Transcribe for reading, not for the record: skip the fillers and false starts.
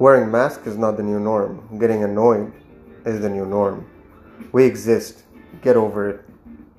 Wearing masks is not the new norm. Getting annoyed is the new norm. We exist. Get over it.